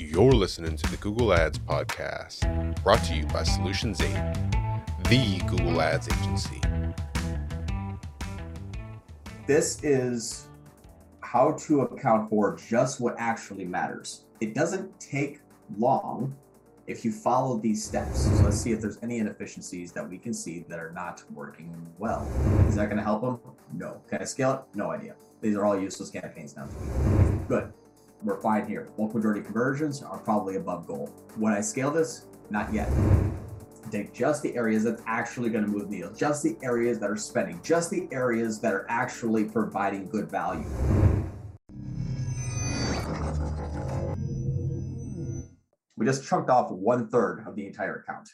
You're listening to the Google Ads Podcast, brought to you by Solutions 8, the Google Ads agency. This is how to account for just what actually matters. It doesn't take long if you follow these steps. So let's see if there's any inefficiencies that we can see that are not working well. Is that gonna help them? No. Can I scale it? No idea. These are all useless campaigns now. Good. We're fine here. Bulk majority conversions are probably above goal. Would I scale this? Not yet. Take just the areas that's actually going to move the needle, just the areas that are spending, just the areas that are actually providing good value. We just chunked off 1/3 of the entire account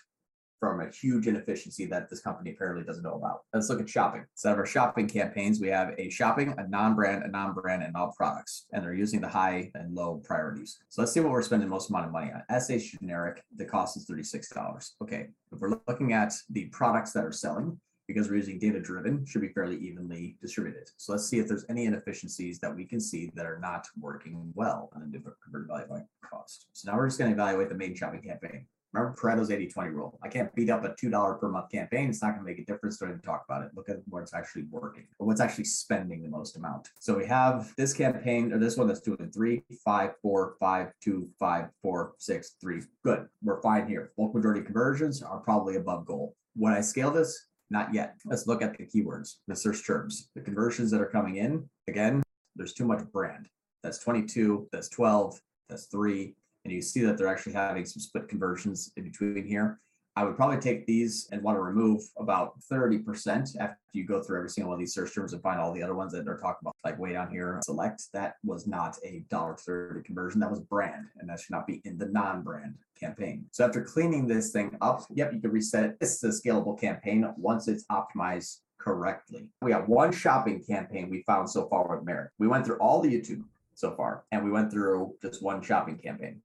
from a huge inefficiency that this company apparently doesn't know about. Let's look at shopping. Instead of our shopping campaigns, we have a shopping, a non-brand, and all products. And they're using the high and low priorities. So let's see what we're spending the most amount of money on. SH generic, the cost is $36. Okay, if we're looking at the products that are selling, because we're using data-driven, should be fairly evenly distributed. So let's see if there's any inefficiencies that we can see that are not working well on the converted value by cost. So now we're just gonna evaluate the main shopping campaign. Remember Pareto's 80-20 rule. I can't beat up a $2 per month campaign. It's not going to make a difference. Don't even talk about it. Look at what's actually working or what's actually spending the most amount. So we have this campaign or this one that's doing 3, 5, 4, 5, 2, 5, 4, 6, 3. Good. We're fine here. Bulk majority conversions are probably above goal. Would I scale this? Not yet. Let's look at the keywords, the search terms, the conversions that are coming in. Again, there's too much brand. That's 22. That's 12. That's 3. And you see that they're actually having some split conversions in between here. I would probably take these and want to remove about 30% after you go through every single one of these search terms and find all the other ones that are talking about, like way down here, select. That was not a $1.30 conversion. That was brand, and that should not be in the non-brand campaign. So after cleaning this thing up, yep, you can reset. This is a scalable campaign once it's optimized correctly. We got one shopping campaign we found so far with Merit. We went through all the YouTube so far, and we went through just one shopping campaign.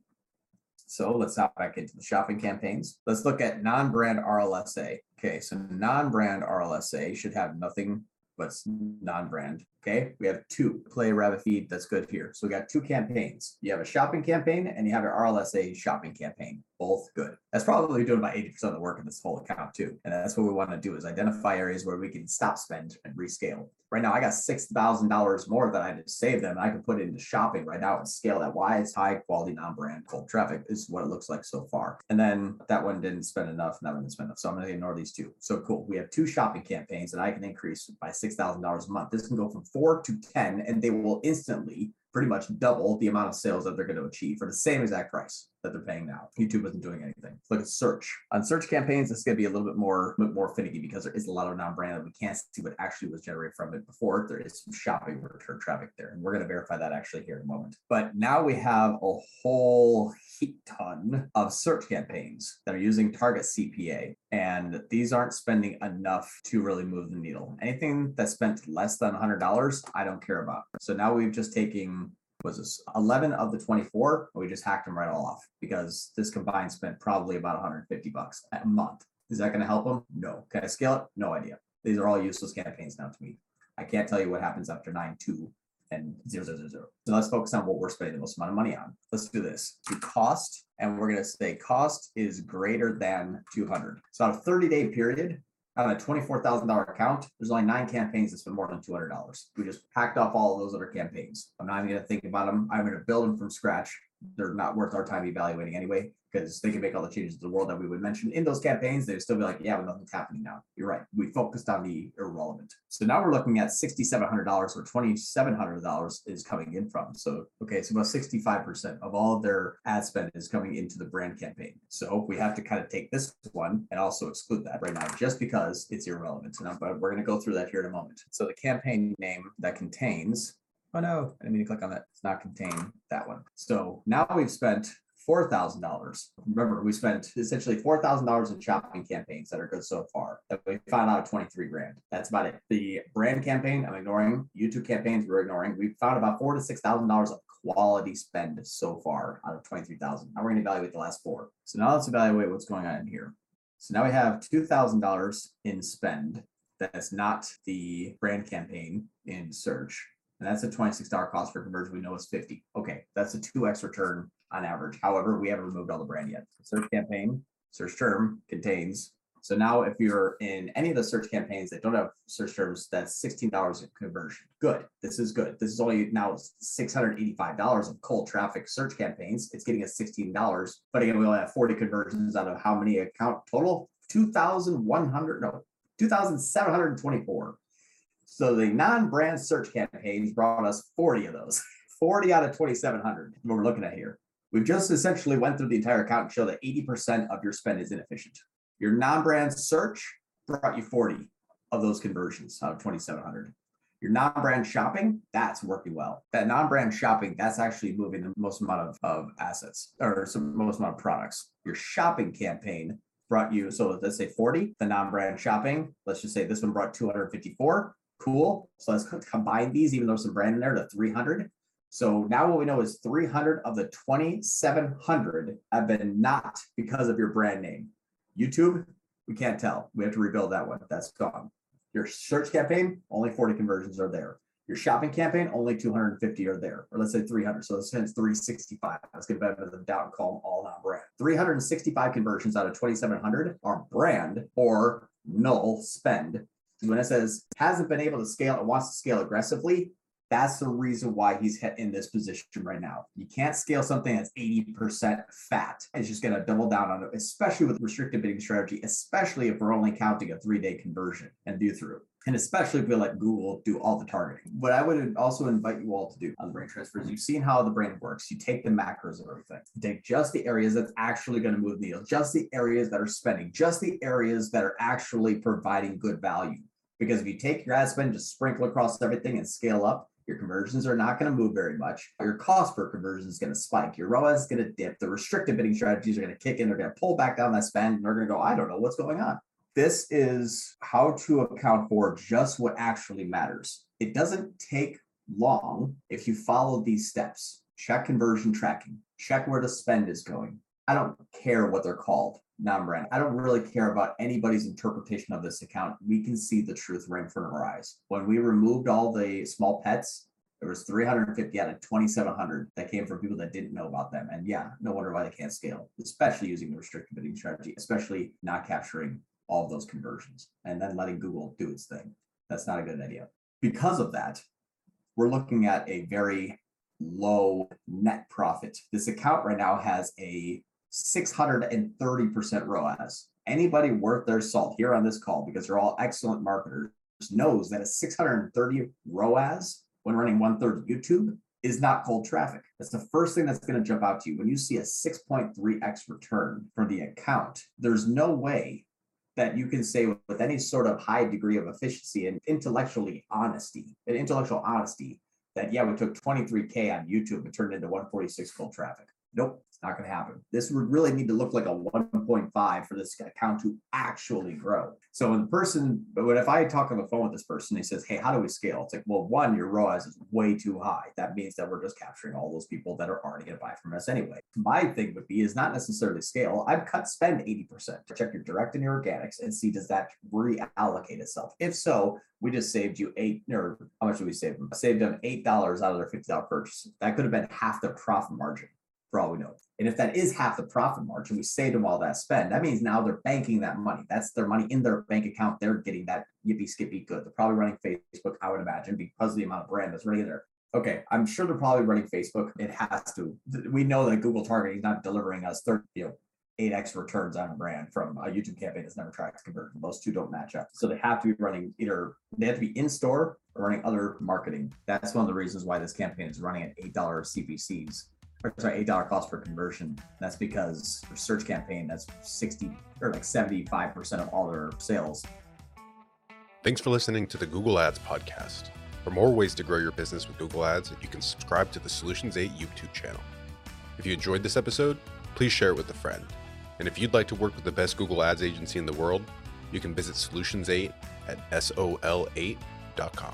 So let's hop back into the shopping campaigns. Let's look at non-brand RLSA. Okay, so non-brand RLSA should have nothing but non-brand. Okay, we have 2. Play, rabbit feed, that's good here. So we got 2 campaigns. You have a shopping campaign and you have an RLSA shopping campaign, both good. That's probably doing about 80% of the work in this whole account too. And that's what we want to do is identify areas where we can stop spend and rescale. Right now, I got $6,000 more that I had to save them. And I can put it into shopping right now and scale that. Why is high quality non-brand cold traffic is what it looks like so far. And then that one didn't spend enough and that one didn't spend enough. So I'm going to ignore these 2. So cool. We have 2 shopping campaigns and I can increase by $6,000 a month. This can go from 4 to 10 and they will instantly pretty much double the amount of sales that they're going to achieve for the same exact price that they're paying now. YouTube isn't doing anything. Let's look at search. On search campaigns, this is going to be a little bit more finicky because there is a lot of non-brand that we can't see what actually was generated from it before. There is some shopping return traffic there, and we're going to verify that actually here in a moment. But now we have a whole heat ton of search campaigns that are using target CPA, and these aren't spending enough to really move the needle. Anything that spent less than $100, I don't care about. So now we've just taken... was this 11 of the 24? We just hacked them right all off because this combined spent probably about $150 a month. Is that going to help them? No. Can I scale it? No idea. These are all useless campaigns now to me. I can't tell you what happens after 9, 2 and 0, 0, 0, 0. So let's focus on what we're spending the most amount of money on. Let's do this. The cost, and we're going to say cost is greater than 200. So on a 30-day period, on a $24,000 account, there's only 9 campaigns that spend more than $200. We just hacked off all of those other campaigns. I'm not even going to think about them. I'm going to build them from scratch. They're not worth our time evaluating anyway, because they can make all the changes to the world that we would mention in those campaigns. They'd still be like, yeah, but nothing's happening now. You're right. We focused on the irrelevant. So now we're looking at $6,700 or $2,700 is coming in from. So, okay, so about 65% of all of their ad spend is coming into the brand campaign. So we have to kind of take this one and also exclude that right now, just because it's irrelevant. But we're going to go through that here in a moment. So the campaign name that contains, oh no, I didn't mean to click on that. It's not contain that one. So now we've spent $4,000. Remember, we spent essentially $4,000 in shopping campaigns that are good so far. That we found out $23,000. That's about it. The brand campaign, I'm ignoring. YouTube campaigns, we're ignoring. We found about $4,000 to $6,000 of quality spend so far out of $23,000. Now we're going to evaluate the last 4. So now let's evaluate what's going on in here. So now we have $2,000 in spend. That's not the brand campaign in search. and that's a $26 cost per conversion. We know it's 50. Okay, that's a 2x return on average. However, we haven't removed all the brand yet. Search campaign, search term contains. So now if you're in any of the search campaigns that don't have search terms, that's $16 of conversion. Good. This is good. This is only now $685 of cold traffic search campaigns. It's getting us $16. But again, we only have 40 conversions out of how many account total? 2,724. So the non-brand search campaigns brought us 40 of those, 40 out of 2,700 what we're looking at here. We've just essentially went through the entire account and showed that 80% of your spend is inefficient. Your non-brand search brought you 40 of those conversions out of 2,700. Your non-brand shopping, that's working well. That non-brand shopping, that's actually moving the most amount of assets or some most amount of products. Your shopping campaign brought you, so let's say 40, the non-brand shopping, let's just say this one brought 254. Cool. So let's combine these, even though some brand in there, to 300. So now what we know is 300 of the 2,700 have been not because of your brand name. YouTube, we can't tell. We have to rebuild that one. That's gone. Your search campaign, only 40 conversions are there. Your shopping campaign, only 250 are there, or let's say 300. So let's say it's 365. Let's get better than doubt and call them all non-brand. 365 conversions out of 2,700 are brand or null spend. When it says hasn't been able to scale and wants to scale aggressively, that's the reason why he's in this position right now. You can't scale something that's 80% fat. It's just going to double down on it, especially with restricted bidding strategy, especially if we're only counting a 3-day conversion and view through. And especially if we let Google do all the targeting. What I would also invite you all to do on the brain transfer is you've seen how the brain works. You take the macros of everything. You take just the areas that's actually going to move the needle, just the areas that are spending, just the areas that are actually providing good value. Because if you take your ad spend, just sprinkle across everything and scale up, your conversions are not going to move very much. Your cost per conversion is going to spike. Your ROAS is going to dip. The restrictive bidding strategies are going to kick in. They're going to pull back down that spend. And they're going to go, I don't know what's going on. This is how to account for just what actually matters. It doesn't take long if you follow these steps. Check conversion tracking. Check where the spend is going. I don't care what they're called. Non-brand. I don't really care about anybody's interpretation of this account. We can see the truth right in front of our eyes. When we removed all the small pets, there was 350 out of 2,700 that came from people that didn't know about them. And yeah, no wonder why they can't scale, especially using the restricted bidding strategy, especially not capturing all of those conversions and then letting Google do its thing. That's not a good idea. Because of that, we're looking at a very low net profit. This account right now has a 630% ROAS. Anybody worth their salt here on this call, because they're all excellent marketers, knows that a 630 ROAS when running 1/3 YouTube is not cold traffic. That's the first thing that's going to jump out to you. When you see a 6.3x return for the account, there's no way that you can say with any sort of high degree of efficiency and intellectual honesty that, yeah, we took 23K on YouTube and turned into 146 cold traffic. Nope. Not going to happen. This would really need to look like a 1.5 for this account to actually grow. So when the person, but if I talk on the phone with this person, he says, hey, how do we scale? It's like, well, one, your ROAS is way too high. That means that we're just capturing all those people that are already going to buy from us anyway. My thing would be is not necessarily scale. I've cut spend 80%. Check your direct and your organics and see, does that reallocate itself? If so, we just saved you how much did we save them? I saved them $8 out of their $50 purchase. That could have been half the profit margin, for all we know. And if that is half the profit margin, we saved them all that spend. That means now they're banking that money. That's their money in their bank account. They're getting that yippee skippy good. They're probably running Facebook, I would imagine, because of the amount of brand that's running in there. Okay, I'm sure they're probably running Facebook. It has to. We know that Google targeting is not delivering us 8x returns on a brand from a YouTube campaign that's never tracked conversion. Those two don't match up. So they have to be running they have to be in store or running other marketing. That's one of the reasons why this campaign is running at $8 CPCs. $8 cost per conversion. That's because for search campaign, that's 60 or like 75% of all their sales. Thanks for listening to the Google Ads podcast. For more ways to grow your business with Google Ads, you can subscribe to the Solutions 8 YouTube channel. If you enjoyed this episode, please share it with a friend. And if you'd like to work with the best Google Ads agency in the world, you can visit Solutions 8 at Sol8.com.